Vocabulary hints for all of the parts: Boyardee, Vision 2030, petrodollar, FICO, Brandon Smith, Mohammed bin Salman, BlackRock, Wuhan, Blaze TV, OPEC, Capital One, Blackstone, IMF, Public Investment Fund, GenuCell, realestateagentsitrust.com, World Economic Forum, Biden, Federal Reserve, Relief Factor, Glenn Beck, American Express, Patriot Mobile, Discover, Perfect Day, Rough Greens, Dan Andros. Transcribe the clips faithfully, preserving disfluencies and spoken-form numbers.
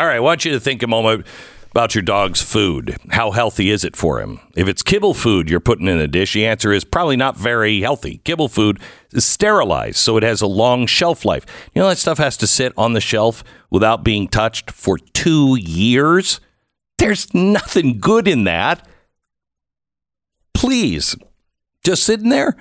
All right, I want you to think a moment about your dog's food. How healthy is it for him? If it's kibble food you're putting in a dish, the answer is probably not very healthy. Kibble food is sterilized, so it has a long shelf life. You know, that stuff has to sit on the shelf without being touched for two years. There's nothing good in that. Please, just sitting there.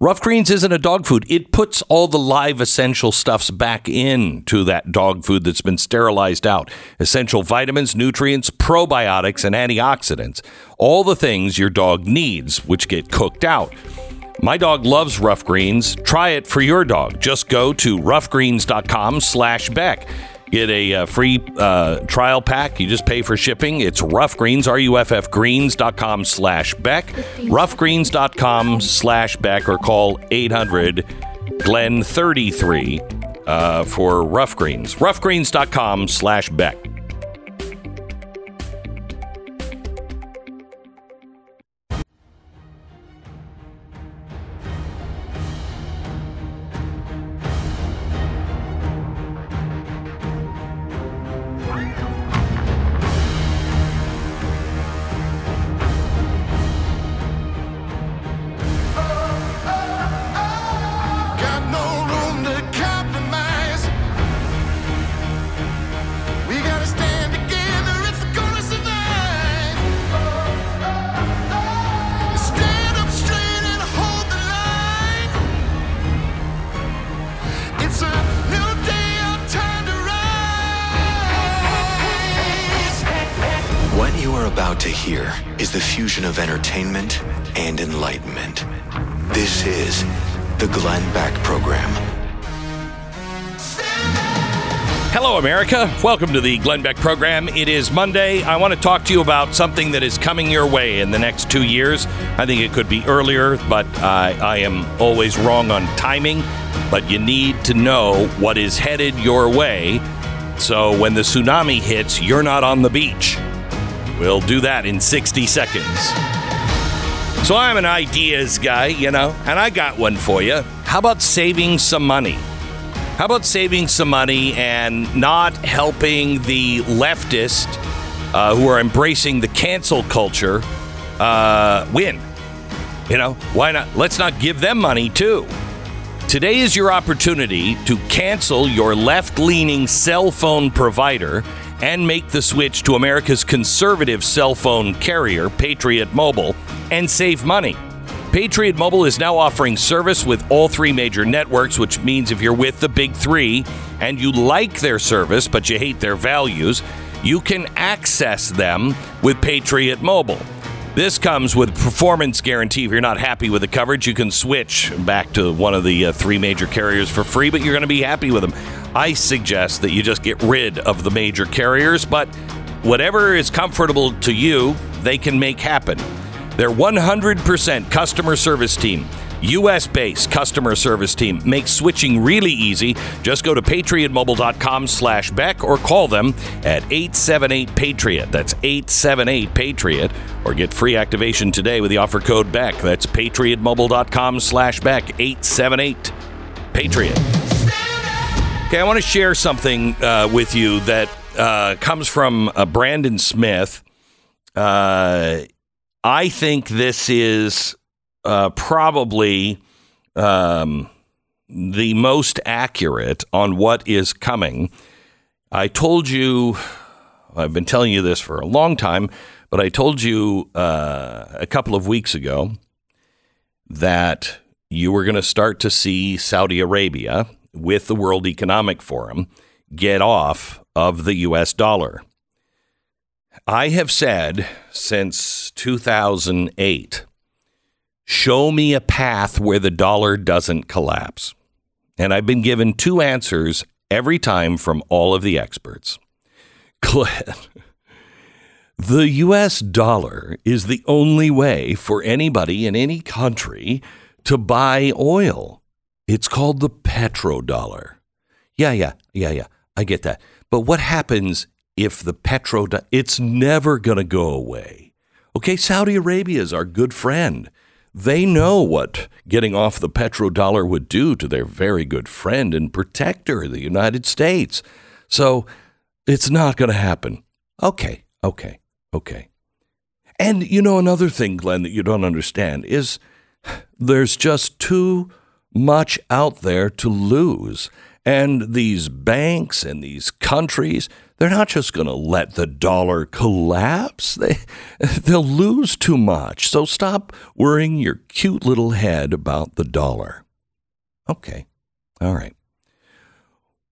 Rough Greens isn't a dog food. It puts all the live essential stuffs back into that dog food that's been sterilized out. Essential vitamins, nutrients, probiotics, and antioxidants. All the things your dog needs, which get cooked out. My dog loves Rough Greens. Try it for your dog. Just go to roughgreens.com slash Beck. Get a uh, free uh, trial pack. You just pay for shipping. It's Rough Greens, R U F F, greens.com slash Beck, roughgreens.com slash Beck, or call eight hundred G L E N thirty-three uh, for Rough Greens. roughgreens.com slash Beck. Of entertainment and enlightenment. This is the Glenn Beck Program. Hello, America. Welcome to the Glenn Beck Program. It is Monday. I want to talk to you about something that is coming your way in the next two years. I think it could be earlier, but uh, I am always wrong on timing. But you need to know what is headed your way, so when the tsunami hits, you're not on the beach. We'll do that in sixty seconds. So I'm an ideas guy, you know, and I got one for you. How about saving some money? How about saving some money and not helping the leftists uh, who are embracing the cancel culture uh, win? You know, why not? Let's not give them money, too. Today is your opportunity to cancel your left-leaning cell phone provider and make the switch to America's conservative cell phone carrier, Patriot Mobile, and save money. Patriot Mobile is now offering service with all three major networks, which means if you're with the big three and you like their service but you hate their values, you can access them with Patriot Mobile. This comes with performance guarantee. If you're not happy with the coverage, you can switch back to one of the uh, three major carriers for free, but you're going to be happy with them. I suggest that you just get rid of the major carriers, but whatever is comfortable to you, they can make happen. Their one hundred percent customer service team, U S-based customer service team, makes switching really easy. Just go to patriot mobile dot com slash Beck or call them at eight seven eight Patriot. That's eight seven eight Patriot. Or get free activation today with the offer code Beck. That's patriot mobile dot com slash Beck, eight seven eight Patriot. Okay, I want to share something uh, with you that uh, comes from uh, Brandon Smith. Uh, I think this is uh, probably um, the most accurate on what is coming. I told you, I've been telling you this for a long time, but I told you uh, a couple of weeks ago that you were going to start to see Saudi Arabia with the World Economic Forum get off of the U S dollar. I have said since two thousand eight, show me a path where the dollar doesn't collapse. And I've been given two answers every time from all of the experts. Glenn, the U S dollar is the only way for anybody in any country to buy oil. It's called the petrodollar. Yeah, yeah, yeah, yeah. I get that. But what happens if the petrodollar? It's never going to go away. Okay, Saudi Arabia is our good friend. They know what getting off the petrodollar would do to their very good friend and protector, the United States. So It's not going to happen. Okay, okay, okay. And, you know, another thing, Glenn, that you don't understand is there's just too much out there to lose. And these banks and these countries, they're not just going to let the dollar collapse. They, they'll lose too much. So stop worrying your cute little head about the dollar. Okay. All right.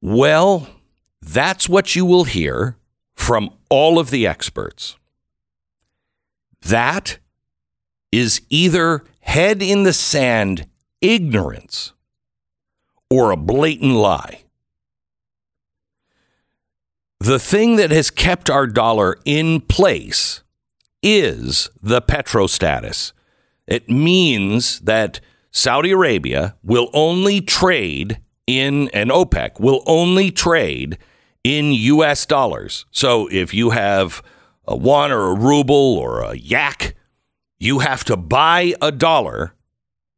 Well, that's what you will hear from all of the experts. That is either head in the sand ignorance or a blatant lie. The thing that has kept our dollar in place is the petro status. It means that Saudi Arabia will only trade in, and OPEC will only trade in U S dollars. So if you have a won or a ruble or a yak, you have to buy a dollar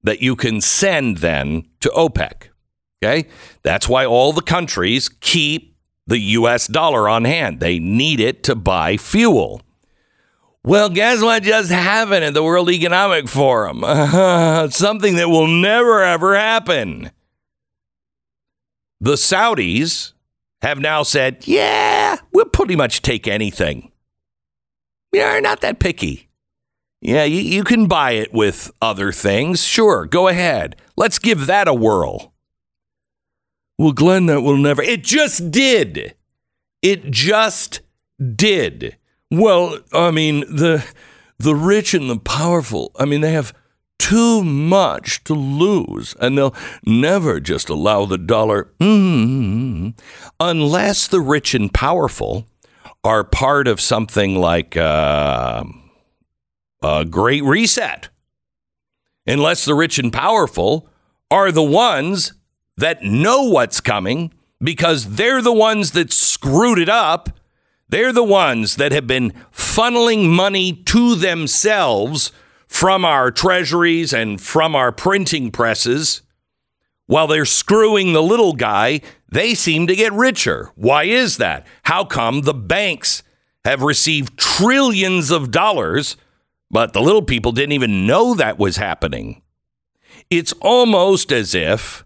that you can send then to OPEC. Okay, that's why all the countries keep the U S dollar on hand. They need it to buy fuel. Well, guess what just happened at the World Economic Forum? Uh, something that will never, ever happen. The Saudis have now said, yeah, we'll pretty much take anything. We're not that picky. Yeah, you, you can buy it with other things. Sure, go ahead. Let's give that a whirl. Well, Glenn, that will never. It just did. It just did. Well, I mean, the the rich and the powerful, I mean, they have too much to lose, and they'll never just allow the dollar mm, unless the rich and powerful are part of something like uh, a Great Reset. Unless the rich and powerful are the ones that know what's coming because they're the ones that screwed it up. They're the ones that have been funneling money to themselves from our treasuries and from our printing presses. While they're screwing the little guy, they seem to get richer. Why is that? How come the banks have received trillions of dollars, but the little people didn't even know that was happening? It's almost as if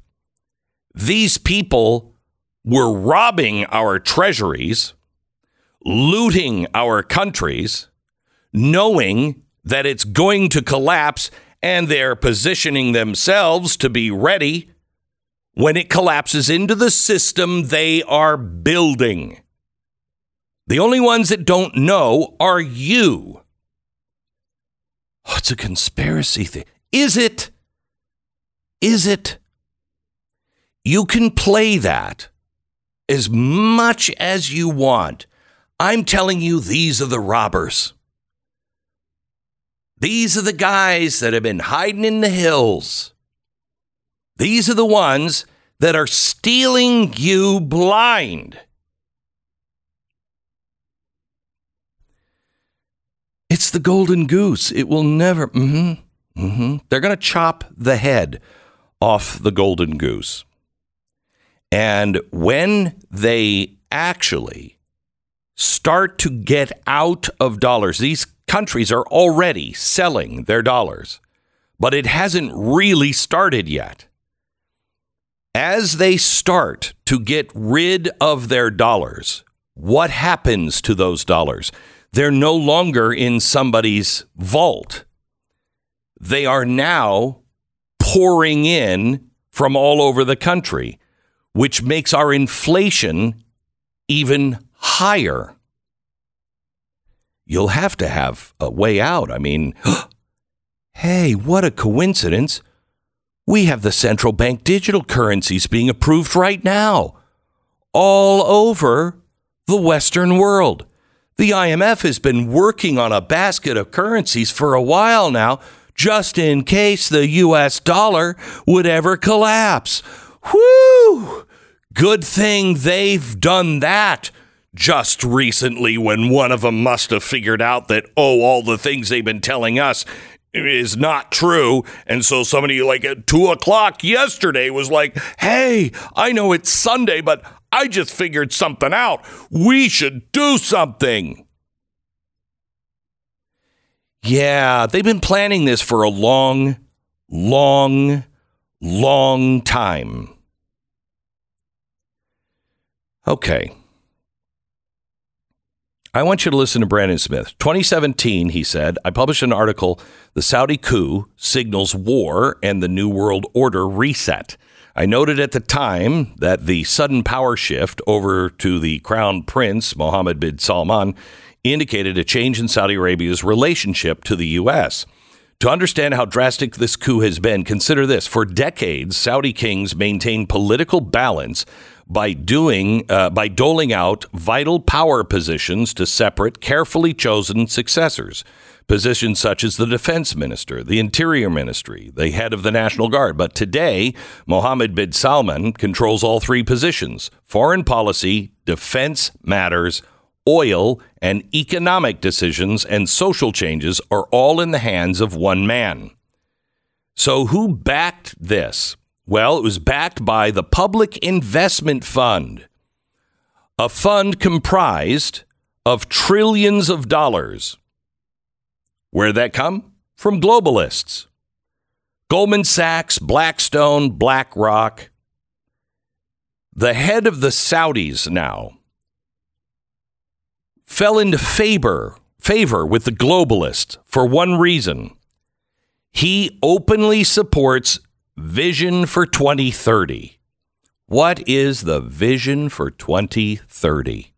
these people were robbing our treasuries, looting our countries, knowing that it's going to collapse, and they're positioning themselves to be ready when it collapses into the system they are building. The only ones that don't know are you. Oh, it's a conspiracy thing. Is it? Is it? You can play that as much as you want. I'm telling you, these are the robbers. These are the guys that have been hiding in the hills. These are the ones that are stealing you blind. It's the golden goose. It will never. Mm-hmm, mm-hmm. They're going to chop the head off the golden goose. And when they actually start to get out of dollars, these countries are already selling their dollars, but it hasn't really started yet. As they start to get rid of their dollars, what happens to those dollars? They're no longer in somebody's vault. They are now pouring in from all over the country, which makes our inflation even higher. You'll have to have a way out. I mean, hey, what a coincidence. We have the central bank digital currencies being approved right now all over the Western world. The I M F has been working on a basket of currencies for a while now, just in case the U S dollar would ever collapse. Whoo! Good thing they've done that just recently when one of them must have figured out that, oh, all the things they've been telling us is not true. And so somebody like at two o'clock yesterday was like, hey, I know it's Sunday, but I just figured something out. We should do something. Yeah, they've been planning this for a long, long, long time. Okay. I want you to listen to Brandon Smith. twenty seventeen, he said, I published an article, The Saudi Coup Signals War and the New World Order Reset. I noted at the time that the sudden power shift over to the crown prince, Mohammed bin Salman, indicated a change in Saudi Arabia's relationship to the U S. To understand how drastic this coup has been, consider this. For decades, Saudi kings maintained political balance by doing uh, by doling out vital power positions to separate, carefully chosen successors. Positions such as the defense minister, the interior ministry, the head of the National Guard. But today, Mohammed bin Salman controls all three positions: foreign policy, defense matters, oil, and economic decisions, and social changes are all in the hands of one man. So who backed this? Well, it was backed by the Public Investment Fund, a fund comprised of trillions of dollars. Where'd that come? From globalists. Goldman Sachs, Blackstone, BlackRock. The head of the Saudis now fell into favor, favor with the globalists for one reason. He openly supports Vision for twenty thirty. What is the Vision for twenty thirty?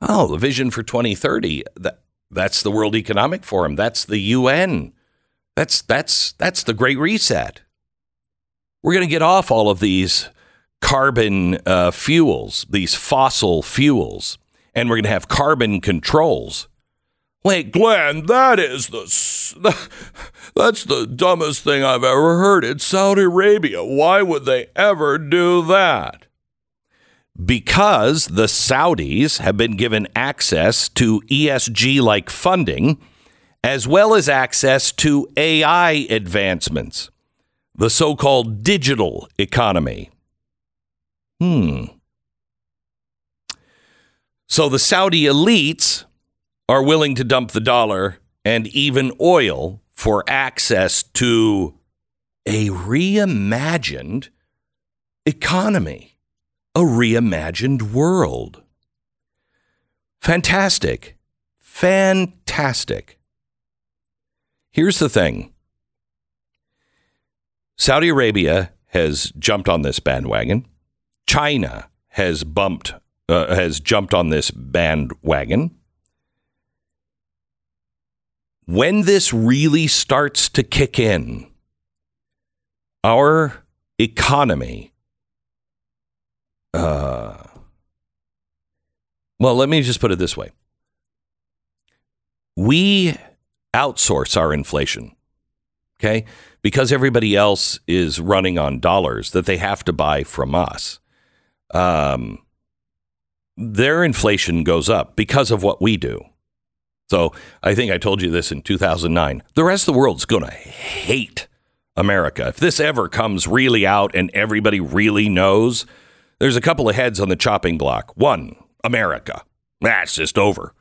Oh, the Vision for twenty thirty. That, that's the World Economic Forum. That's the U N. That's that's that's the Great Reset. We're going to get off all of these carbon uh, fuels, these fossil fuels, and we're going to have carbon controls. Wait, Glenn, that is the, that's the dumbest thing I've ever heard. It's Saudi Arabia. Why would they ever do that? Because the Saudis have been given access to E S G-like funding, as well as access to A I advancements, the so-called digital economy. Hmm. So the Saudi elites are willing to dump the dollar and even oil for access to a reimagined economy, a reimagined world. Fantastic. Fantastic. Here's the thing. Saudi Arabia has jumped on this bandwagon. China has bumped, uh, has jumped on this bandwagon. When this really starts to kick in, our economy, uh, well, let me just put it this way. We outsource our inflation, okay? Because everybody else is running on dollars that they have to buy from us. Um, their inflation goes up because of what we do. So I think I told you this in two thousand nine. The rest of the world's going to hate America. If this ever comes really out and everybody really knows, there's a couple of heads on the chopping block. One, America. That's just over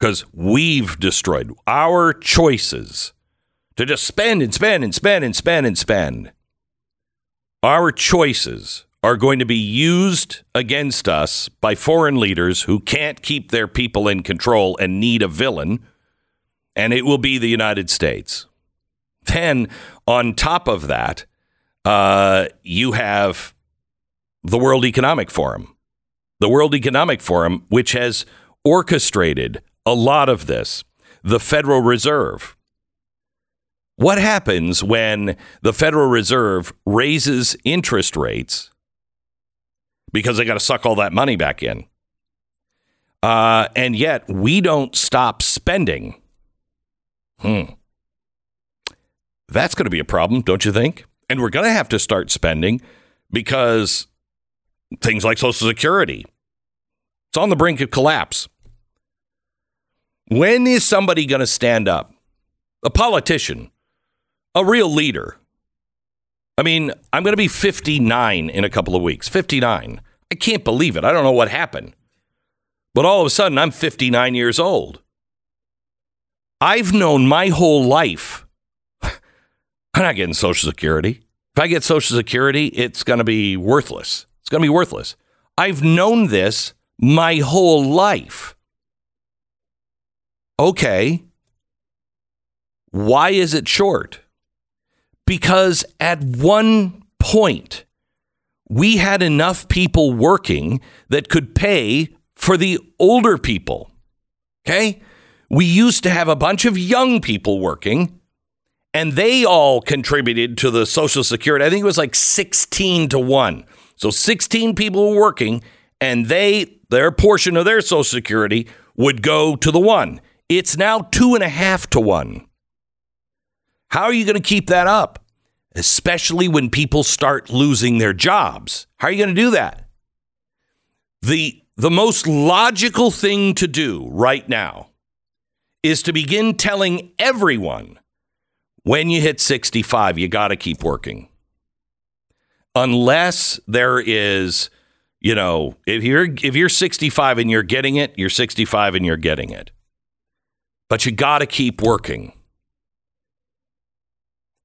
because we've destroyed our choices to just spend and spend and spend and spend and spend. Our choices are going to be used against us by foreign leaders who can't keep their people in control and need a villain, and it will be the United States. Then, on top of that, uh, you have the World Economic Forum. The World Economic Forum, which has orchestrated a lot of this, the Federal Reserve. What happens when the Federal Reserve raises interest rates? Because they got to suck all that money back in. Uh, and yet we don't stop spending. Hmm. That's going to be a problem, don't you think? And we're going to have to start spending because things like Social Security, it's on the brink of collapse. When is somebody going to stand up? A politician, a real leader. I mean, I'm going to be fifty-nine in a couple of weeks. fifty-nine. I can't believe it. I don't know what happened. But all of a sudden, I'm fifty-nine years old. I've known my whole life. I'm not getting Social Security. If I get Social Security, it's going to be worthless. It's going to be worthless. I've known this my whole life. Okay. Why is it short? Because at one point, we had enough people working that could pay for the older people. Okay? We used to have a bunch of young people working, and they all contributed to the Social Security. I think it was like sixteen to one. So sixteen people were working, and they their portion of their Social Security would go to the one. It's now two and a half to one. How are you going to keep that up? Especially when people start losing their jobs. How are you going to do that? The the most logical thing to do right now is to begin telling everyone, when you hit sixty-five, you got to keep working. Unless there is, you know, if you're if you're sixty-five and you're getting it, you're sixty-five and you're getting it. But you got to keep working.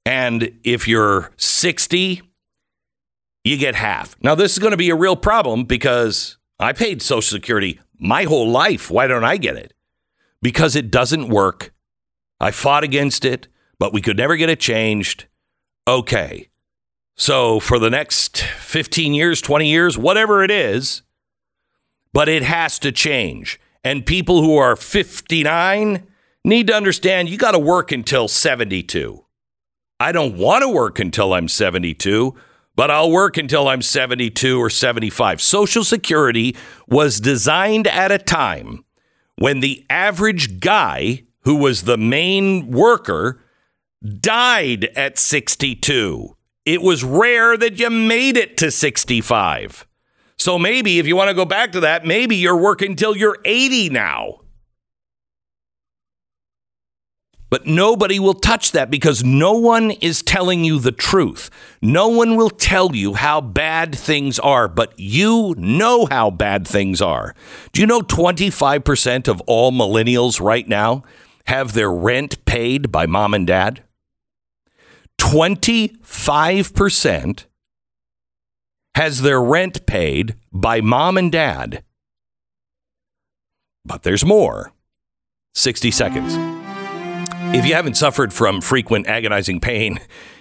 And if you're sixty, you get half. Now, this is going to be a real problem because I paid Social Security my whole life. Why don't I get it? Because it doesn't work. I fought against it, but we could never get it changed. Okay. So for the next fifteen years, twenty years, whatever it is, but it has to change. And people who are fifty-nine need to understand you got to work until seventy-two. I don't want to work until I'm seventy-two, but I'll work until I'm seventy-two or seventy-five. Social Security was designed at a time when the average guy who was the main worker died at sixty-two. It was rare that you made it to sixty-five. So maybe if you want to go back to that, maybe you're working till you're eighty now. But nobody will touch that because no one is telling you the truth. No one will tell you how bad things are, but you know how bad things are. Do you know twenty-five percent of all millennials right now have their rent paid by mom and dad? twenty-five percent has their rent paid by mom and dad. But there's more. sixty seconds. If you haven't suffered from frequent agonizing pain,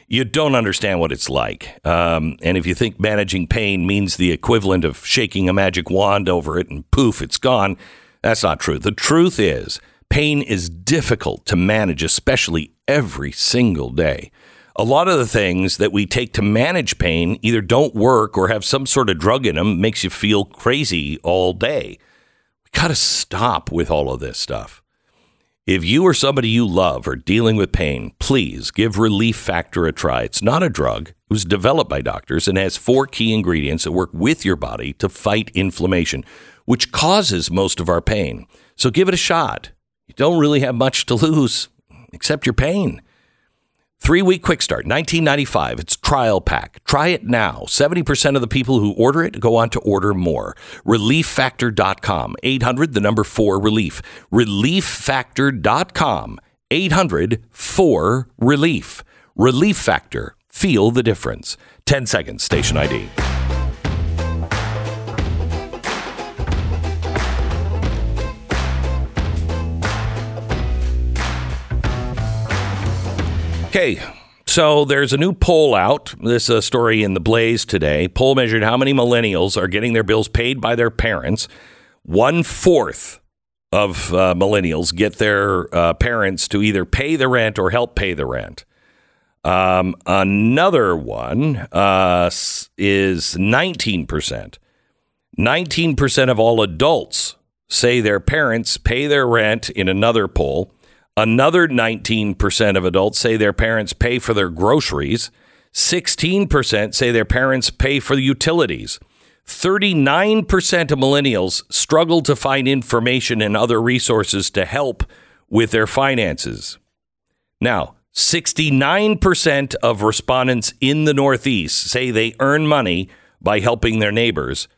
you don't understand what it's like. Um, and if you think managing pain means the equivalent of shaking a magic wand over it and poof, it's gone, that's not true. The truth is, pain is difficult to manage, especially every single day. A lot of the things that we take to manage pain either don't work or have some sort of drug in them, makes you feel crazy all day. We got to stop with all of this stuff. If you or somebody you love are dealing with pain, please give Relief Factor a try. It's not a drug. It was developed by doctors and has four key ingredients that work with your body to fight inflammation, which causes most of our pain. So give it a shot. You don't really have much to lose except your pain. Three-week quick start, nineteen ninety-five. It's trial pack. Try it now. seventy percent of the people who order it go on to order more. relief factor dot com. eight hundred, the number four, relief. relief factor dot com. eight hundred, four, relief. Relief Factor. Feel the difference. ten seconds. Station I D. Okay, so there's a new poll out. This uh, story in the Blaze today. Poll measured how many millennials are getting their bills paid by their parents. One fourth of uh, millennials get their uh, parents to either pay the rent or help pay the rent. Um, another one uh, is nineteen percent. nineteen percent of all adults say their parents pay their rent in another poll. Another nineteen percent of adults say their parents pay for their groceries. sixteen percent say their parents pay for the utilities. thirty-nine percent of millennials struggle to find information and other resources to help with their finances. Now, sixty-nine percent of respondents in the Northeast say they earn money by helping their neighbors.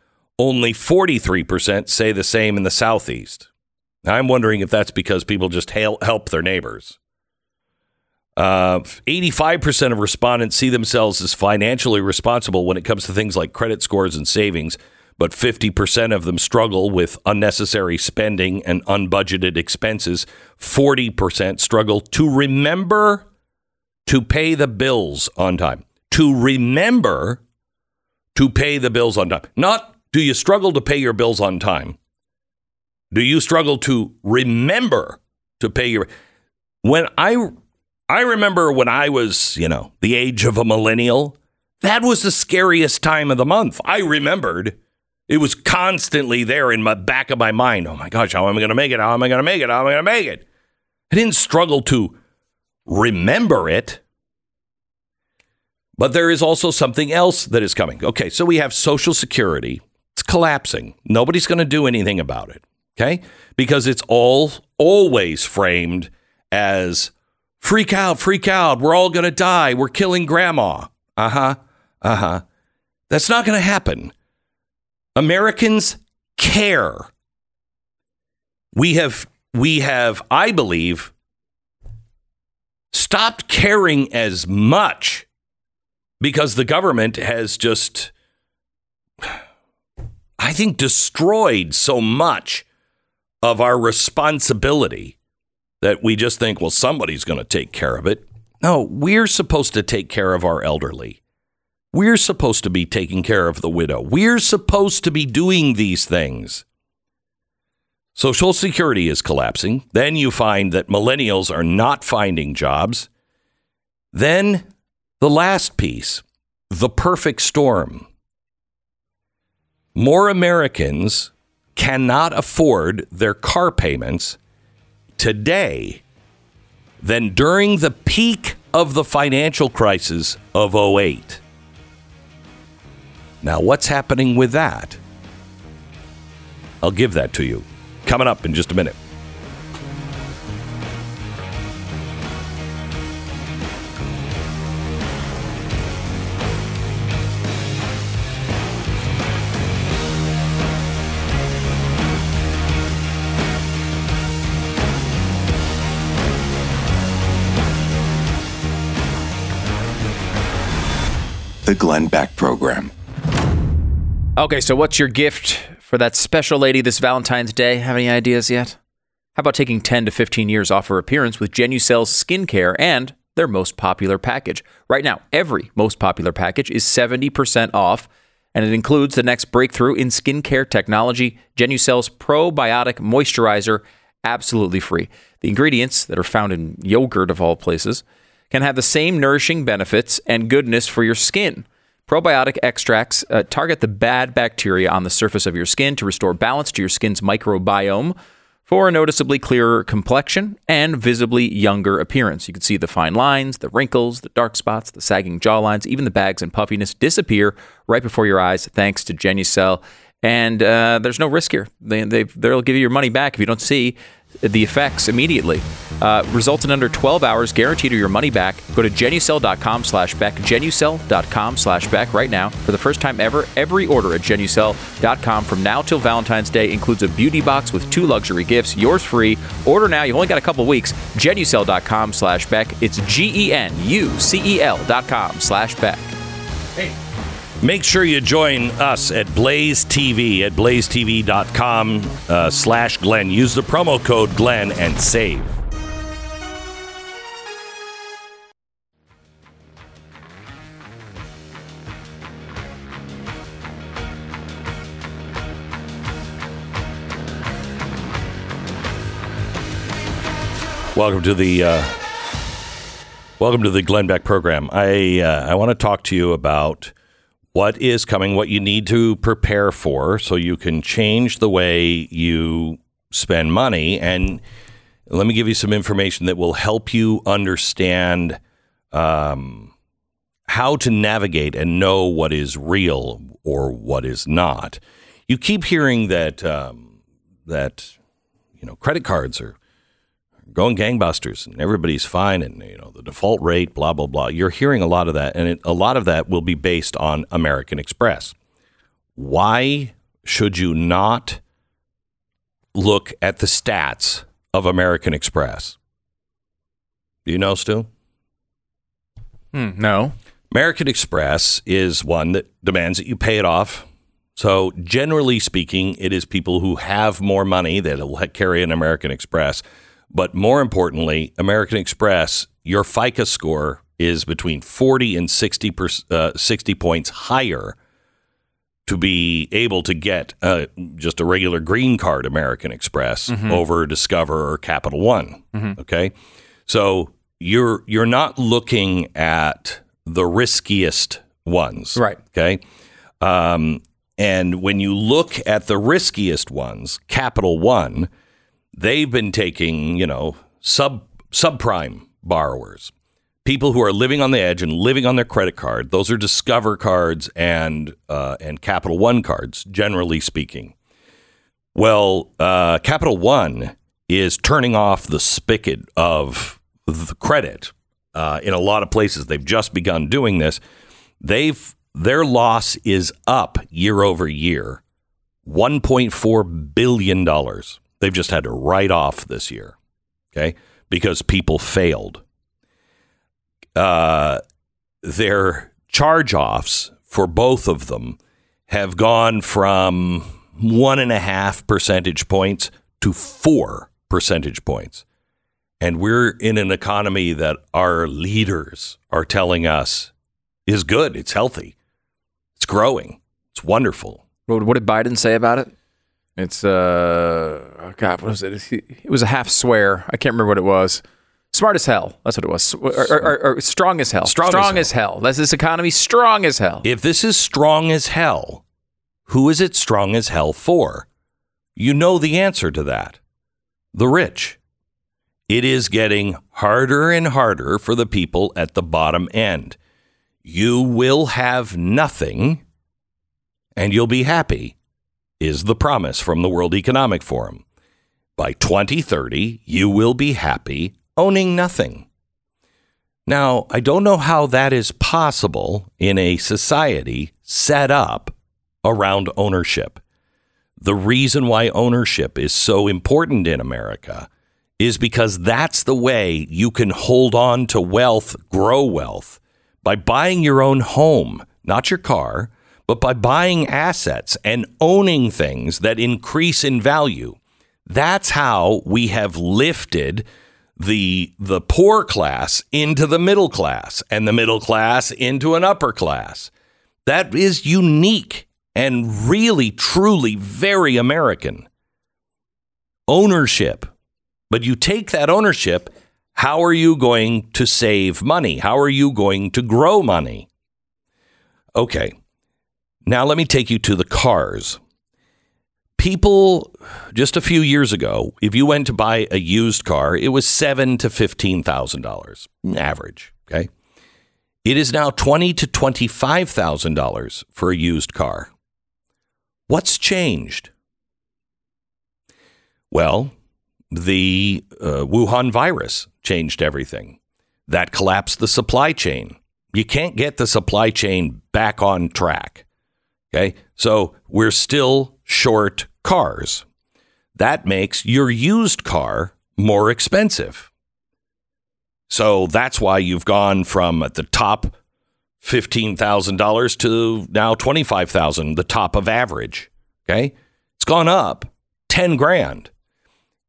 Only forty-three percent say the same in the Southeast. Now, I'm wondering if that's because people just hail, help their neighbors. Uh, eighty-five percent of respondents see themselves as financially responsible when it comes to things like credit scores and savings, but fifty percent of them struggle with unnecessary spending and unbudgeted expenses. forty percent struggle to remember to pay the bills on time. To remember to pay the bills on time. Not do you struggle to pay your bills on time. Do you struggle to remember to pay your... When I... I remember when I was, you know, the age of a millennial, that was the scariest time of the month. I remembered it was constantly there in my back of my mind. Oh, my gosh, how am I going to make it? How am I going to make it? How am I going to make it? I didn't struggle to remember it. But there is also something else that is coming. OK, so we have Social Security. It's collapsing. Nobody's going to do anything about it. OK, because it's all always framed as freak out, freak out. We're all going to die. We're killing grandma. Uh-huh. Uh-huh. That's not going to happen. Americans care. We have, we have, I believe, stopped caring as much because the government has just, I think, destroyed so much of our responsibility that we just think, well, somebody's going to take care of it. No, we're supposed to take care of our elderly. We're supposed to be taking care of the widow. We're supposed to be doing these things. Social Security is collapsing. Then you find that millennials are not finding jobs. Then the last piece, the perfect storm. More Americans cannot afford their car payments today than during the peak of the financial crisis of oh eight. Now, what's happening with that? I'll give that to you coming up in just a minute. The Glenn Beck Program. Okay, so what's your gift for that special lady this Valentine's Day? Have any ideas yet? How about taking ten to fifteen years off her appearance with GenuCell's skincare and their most popular package? Right now, every most popular package is seventy percent off, and it includes the next breakthrough in skincare technology, GenuCell's probiotic moisturizer, absolutely free. The ingredients that are found in yogurt, of all places, can have the same nourishing benefits and goodness for your skin. Probiotic extracts uh, target the bad bacteria on the surface of your skin to restore balance to your skin's microbiome for a noticeably clearer complexion and visibly younger appearance. You can see the fine lines, the wrinkles, the dark spots, the sagging jawlines, even the bags and puffiness disappear right before your eyes thanks to GenuCell. And uh, there's no risk here. They, they'll give you your money back if you don't see the effects immediately. Uh, results in under twelve hours, guaranteed your money back. Go to GenuCell.com slash Beck, GenuCell.com slash Beck right now. For the first time ever, every order at GenuCell dot com from now till Valentine's Day includes a beauty box with two luxury gifts, yours free. Order now, you've only got a couple weeks. GenuCell.com slash Beck. It's G-E-N-U-C-E-L.com slash Beck. Hey. Make sure you join us at Blaze T V at blaze T V dot com uh, slash Glenn. Use the promo code Glenn and save. Welcome to the uh, welcome to the Glenn Beck program. I uh, I want to talk to you about what is coming, what you need to prepare for so you can change the way you spend money. And let me give you some information that will help you understand um, how to navigate and know what is real or what is not. You keep hearing that, um, that you know, credit cards are going gangbusters and everybody's fine and, you know, the default rate, blah, blah, blah. You're hearing a lot of that, and it, a lot of that will be based on American Express. Why should you not look at the stats of American Express? Do you know, Stu? Mm, no. American Express is one that demands that you pay it off. So generally speaking, it is people who have more money that will carry an American Express. But more importantly, American Express, your FICO score is between forty and sixty points higher to be able to get uh, just a regular green card American Express mm-hmm. over Discover or Capital One. Mm-hmm. Okay. So you're you're not looking at the riskiest ones. Right. Okay. Um, and when you look at the riskiest ones, Capital One, they've been taking, you know, sub subprime borrowers, people who are living on the edge and living on their credit card. Those are Discover cards and uh, and Capital One cards, generally speaking. Well, uh, Capital One is turning off the spigot of the credit uh, in a lot of places. They've just begun doing this. They've their loss is up year over year, one point four billion dollars. They've just had to write off this year, okay, because people failed. Uh, their charge-offs for both of them have gone from one and a half percentage points to four percentage points. And we're in an economy that our leaders are telling us is good. It's healthy. It's growing. It's wonderful. Well, what did Biden say about it? It's, uh, oh God, what was it? It was a half swear. I can't remember what it was. Smart as hell. That's what it was. Or, or, or, or strong as hell. Strong, strong as hell. hell. That's this economy. Strong as hell. If this is strong as hell, who is it strong as hell for? You know the answer to that. The rich. It is getting harder and harder for the people at the bottom end. You will have nothing and you'll be happy is the promise from the World Economic Forum. By twenty thirty, you will be happy owning nothing. Now, I don't know how that is possible in a society set up around ownership. The reason why ownership is so important in America is because that's the way you can hold on to wealth, grow wealth, by buying your own home, not your car, but by buying assets and owning things that increase in value. That's how we have lifted the the poor class into the middle class and the middle class into an upper class. That is unique and really, truly very American. Ownership. But you take that ownership, how are you going to save money? How are you going to grow money? Okay, now let me take you to the cars. People, just a few years ago, if you went to buy a used car, it was seven thousand to fifteen thousand dollars average. Okay, it is now twenty thousand to twenty-five thousand dollars for a used car. What's changed? Well, the uh, Wuhan virus changed everything. That collapsed the supply chain. You can't get the supply chain back on track. Okay, so we're still short cars. That makes your used car more expensive. So that's why you've gone from at the top fifteen thousand dollars to now twenty-five thousand dollars, the top of average. Okay, it's gone up ten grand.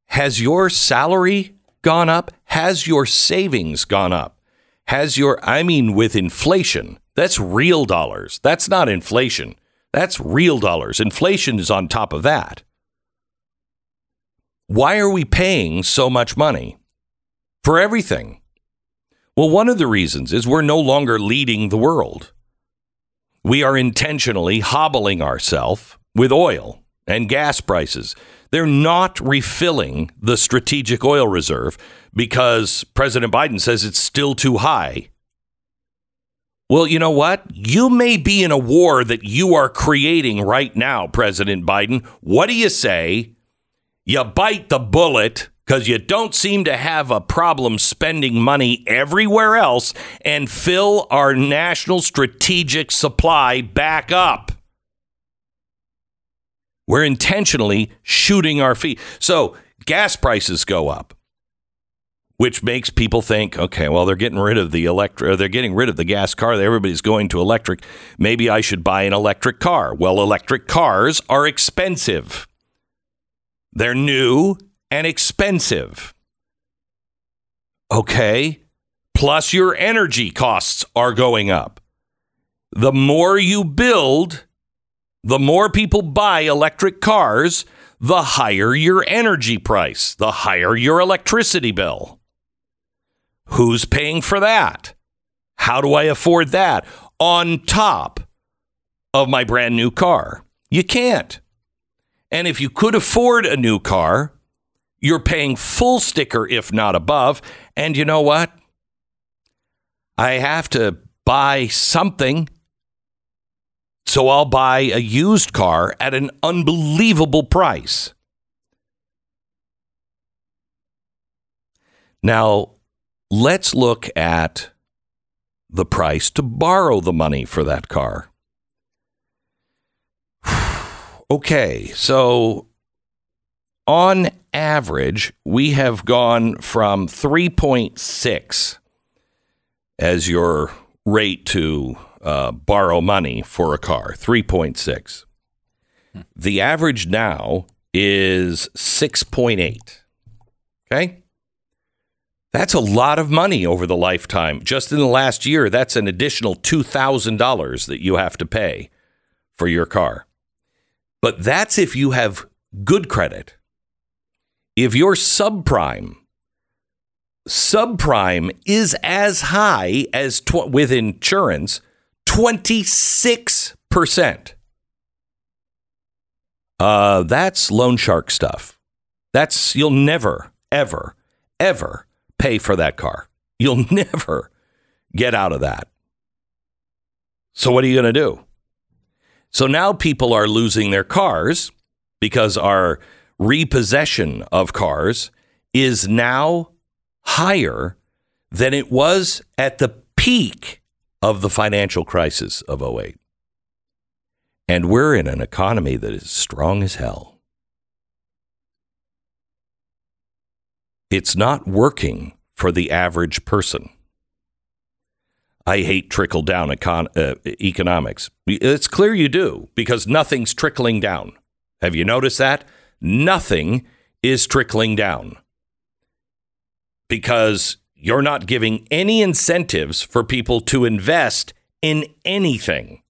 Has your salary gone up? Has your savings gone up? Has your, I mean, with inflation, that's real dollars. That's not inflation. That's real dollars. Inflation is on top of that. Why are we paying so much money for everything? Well, one of the reasons is we're no longer leading the world. We are intentionally hobbling ourselves with oil and gas prices. They're not refilling the strategic oil reserve because President Biden says it's still too high. Well, you know what? You may be in a war that you are creating right now, President Biden. What do you say? You bite the bullet because you don't seem to have a problem spending money everywhere else and fill our national strategic supply back up. We're intentionally shooting our feet. So gas prices go up, which makes people think, okay, well, they're getting rid of the electric, they're getting rid of the gas car. Everybody's going to electric. Maybe I should buy an electric car. Well, electric cars are expensive. They're new and expensive. Okay. Plus your energy costs are going up. The more you build, the more people buy electric cars, the higher your energy price, the higher your electricity bill. Who's paying for that? How do I afford that on top of my brand new car? You can't. And if you could afford a new car, you're paying full sticker, if not above. And you know what? I have to buy something. So I'll buy a used car at an unbelievable price. Now, let's look at the price to borrow the money for that car. Okay, so on average, we have gone from three point six as your rate to Uh, borrow money for a car, three point six. Hmm. The average now is six point eight. Okay? That's a lot of money over the lifetime. Just in the last year, that's an additional two thousand dollars that you have to pay for your car. But that's if you have good credit. If you're subprime, subprime is as high as, tw- with insurance, twenty-six percent. Uh, that's loan shark stuff. That's you'll never, ever, ever pay for that car. You'll never get out of that. So what are you going to do? So now people are losing their cars because our repossession of cars is now higher than it was at the peak of the financial crisis of oh eight. And we're in an economy that is strong as hell. It's not working for the average person. I hate trickle-down econ- uh, economics. It's clear you do, because nothing's trickling down. Have you noticed that? Nothing is trickling down. Because you're not giving any incentives for people to invest in anything.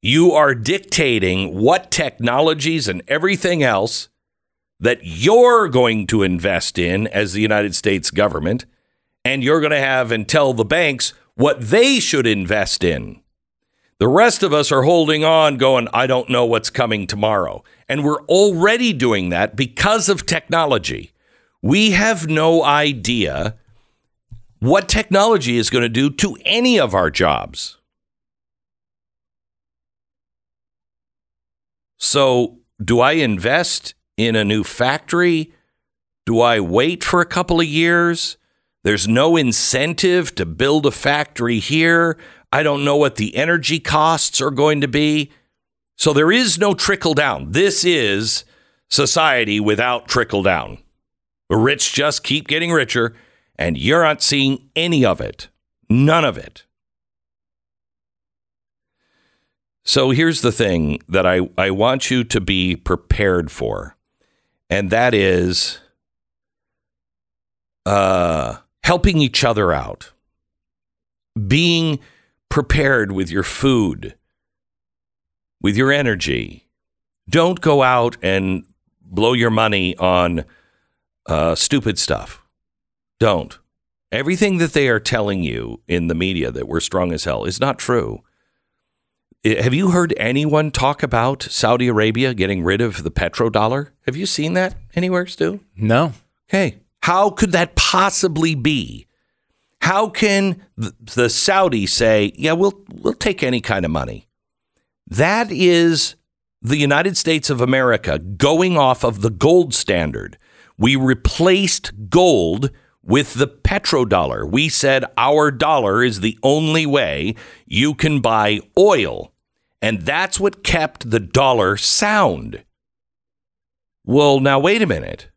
You are dictating what technologies and everything else that you're going to invest in as the United States government, and you're going to have and tell the banks what they should invest in. The rest of us are holding on going, I don't know what's coming tomorrow. And we're already doing that because of technology. We have no idea what technology is going to do to any of our jobs. So do I invest in a new factory? Do I wait for a couple of years? There's no incentive to build a factory here. I don't know what the energy costs are going to be. So there is no trickle down. This is society without trickle down. The rich just keep getting richer, and you're not seeing any of it. None of it. So here's the thing that I, I want you to be prepared for, and that is uh, helping each other out, being prepared with your food, with your energy. Don't go out and blow your money on Uh, stupid stuff. Don't. Everything that they are telling you in the media that we're strong as hell is not true. Have you heard anyone talk about Saudi Arabia getting rid of the petrodollar? Have you seen that anywhere, Stu? No. Okay. How could that possibly be? How can the, the Saudis say, yeah, we'll we'll take any kind of money? That is the United States of America going off of the gold standard. We replaced gold with the petrodollar. We said our dollar is the only way you can buy oil. And that's what kept the dollar sound. Well, now, wait a minute.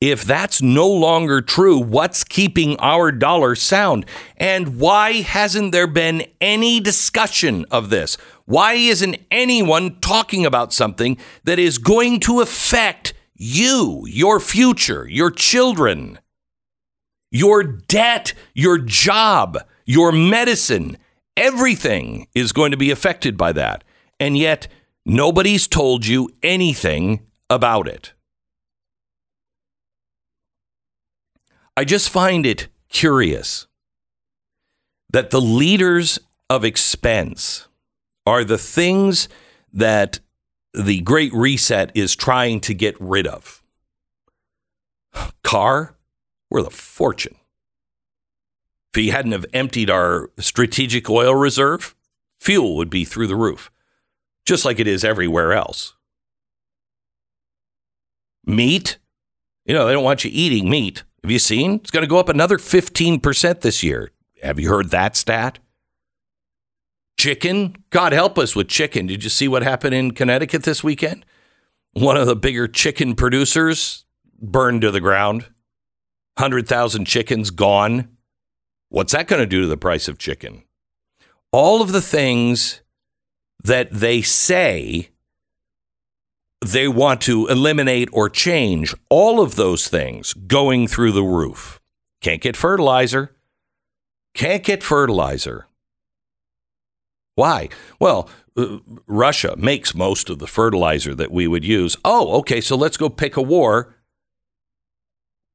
If that's no longer true, what's keeping our dollar sound? And why hasn't there been any discussion of this? Why isn't anyone talking about something that is going to affect you, your future, your children, your debt, your job, your medicine? Everything is going to be affected by that. And yet nobody's told you anything about it. I just find it curious that the leaders of expense are the things that the Great Reset is trying to get rid of. Car, worth a fortune. If he hadn't have emptied our strategic oil reserve, fuel would be through the roof, just like it is everywhere else. Meat, you know, they don't want you eating meat. Have you seen? It's going to go up another fifteen percent this year. Have you heard that stat? Chicken. God help us with chicken. Did you see what happened in Connecticut this weekend? One of the bigger chicken producers burned to the ground. one hundred thousand chickens gone. What's that going to do to the price of chicken? All of the things that they say they want to eliminate or change, all of those things going through the roof. Can't get fertilizer. Can't get fertilizer. Why? Well, uh, Russia makes most of the fertilizer that we would use. Oh, okay, so let's go pick a war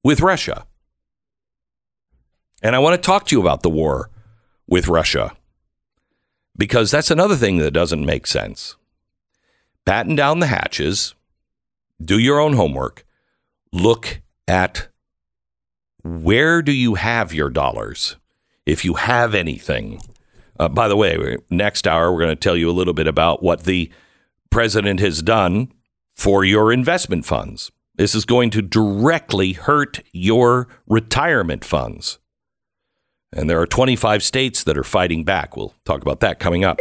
with Russia. And I want to talk to you about the war with Russia, because that's another thing that doesn't make sense. Batten down the hatches, do your own homework, look at where do you have your dollars, if you have anything. Uh, by the way, next hour, we're going to tell you a little bit about what the president has done for your investment funds. This is going to directly hurt your retirement funds. And there are twenty-five states that are fighting back. We'll talk about that coming up.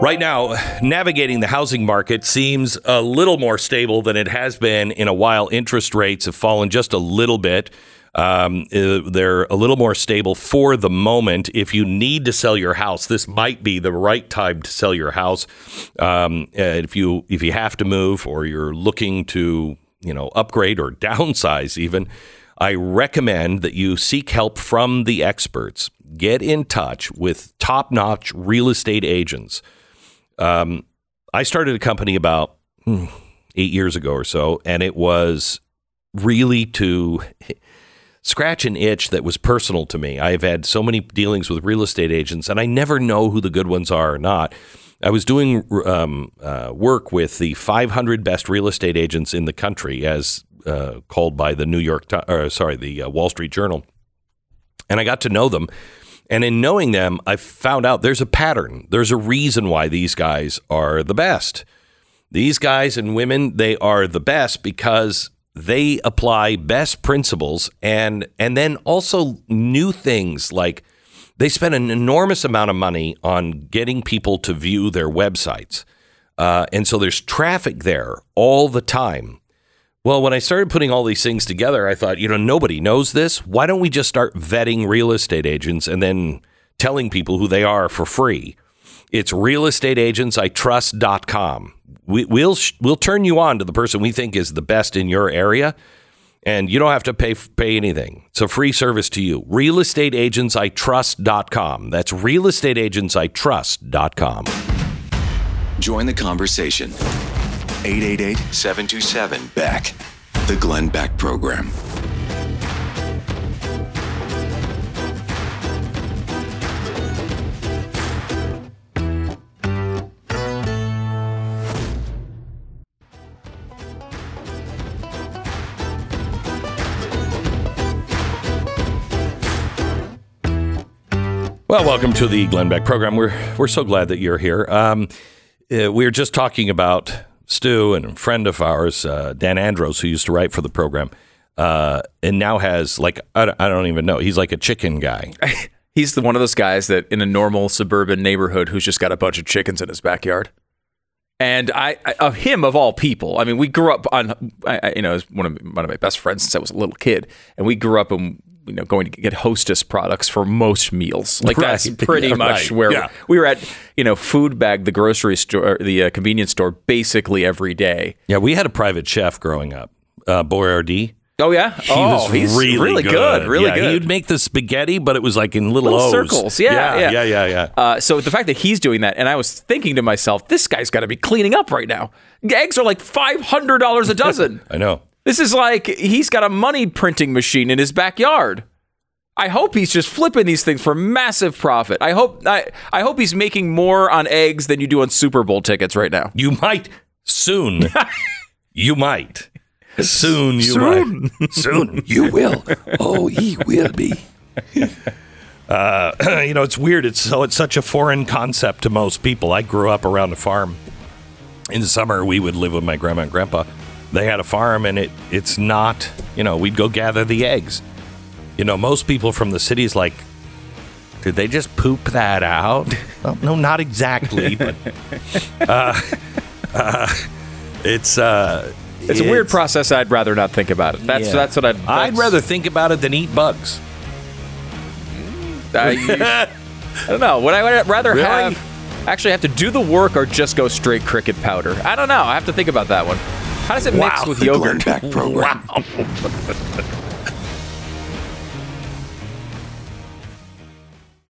Right now, navigating the housing market seems a little more stable than it has been in a while. Interest rates have fallen just a little bit. Um, they're a little more stable for the moment. If you need to sell your house, this might be the right time to sell your house. Um, if you if you have to move, or you're looking to, you know, upgrade or downsize even, I recommend that you seek help from the experts. Get in touch with top-notch real estate agents. Um, I started a company about hmm, eight years ago or so, and it was really to scratch an itch that was personal to me. I've had so many dealings with real estate agents, and I never know who the good ones are or not. I was doing um, uh, work with the five hundred best real estate agents in the country, as uh, called by the New York, or sorry, the uh, Wall Street Journal, and I got to know them. And in knowing them, I found out there's a pattern. There's a reason why these guys are the best. These guys and women, they are the best because they apply best principles, and and then also new things, like they spend an enormous amount of money on getting people to view their websites. Uh, and so there's traffic there all the time. Well, when I started putting all these things together, I thought, you know, nobody knows this. Why don't we just start vetting real estate agents and then telling people who they are for free? It's real estate agents I trust dot com. We, we'll we'll turn you on to the person we think is the best in your area, and you don't have to pay pay anything. It's a free service to you. real estate agents I trust dot com. That's real estate agents I trust dot com. Join the conversation. eight eight eight, seven two seven, B E C K. The Glenn Beck Program. Well, welcome to the Glenn Beck Program. We're we're so glad that you're here. Um, we were just talking about Stu and a friend of ours, uh, Dan Andros, who used to write for the program, uh, and now has, like, I don't, I don't even know. He's like a chicken guy. He's the one of those guys that in a normal suburban neighborhood who's just got a bunch of chickens in his backyard. And I, I of him of all people, I mean, we grew up on, I, I, you know, as one of one of my best friends since I was a little kid, and we grew up and you know going to get Hostess products for most meals. Like right. that's pretty yeah, much right. where yeah. we, we were at. You know, food bag, the grocery store, the uh, convenience store, basically every day. Yeah, we had a private chef growing up, uh, Boyardee. Oh, yeah? He oh, was he's really, really good. good. Really yeah, good. He'd make the spaghetti, but it was like in little, little circles. Yeah, yeah, yeah, yeah. yeah, yeah. Uh, so the fact that he's doing that, and I was thinking to myself, this guy's got to be cleaning up right now. Eggs are like five hundred dollars a dozen. I know. This is like he's got a money printing machine in his backyard. I hope he's just flipping these things for massive profit. I hope I, I hope he's making more on eggs than you do on Super Bowl tickets right now. You might soon. you might. Soon you Soon. might. Soon you will. Oh, he will be. Uh, you know, it's weird. It's so it's such a foreign concept to most people. I grew up around a farm. In the summer, we would live with my grandma and grandpa. They had a farm, and it it's not, you know, we'd go gather the eggs. You know, most people from the city's like, did they just poop that out? Well, no, not exactly. But uh, uh, it's... Uh, It's, it's a weird process. I'd rather not think about it. That's yeah. that's what I'd... That's, I'd rather think about it than eat bugs. I, I don't know. Would I rather really? have... Actually have to do the work or just go straight cricket powder? I don't know. I have to think about that one. How does it wow, mix with the yogurt? Glenn Beck program. Wow.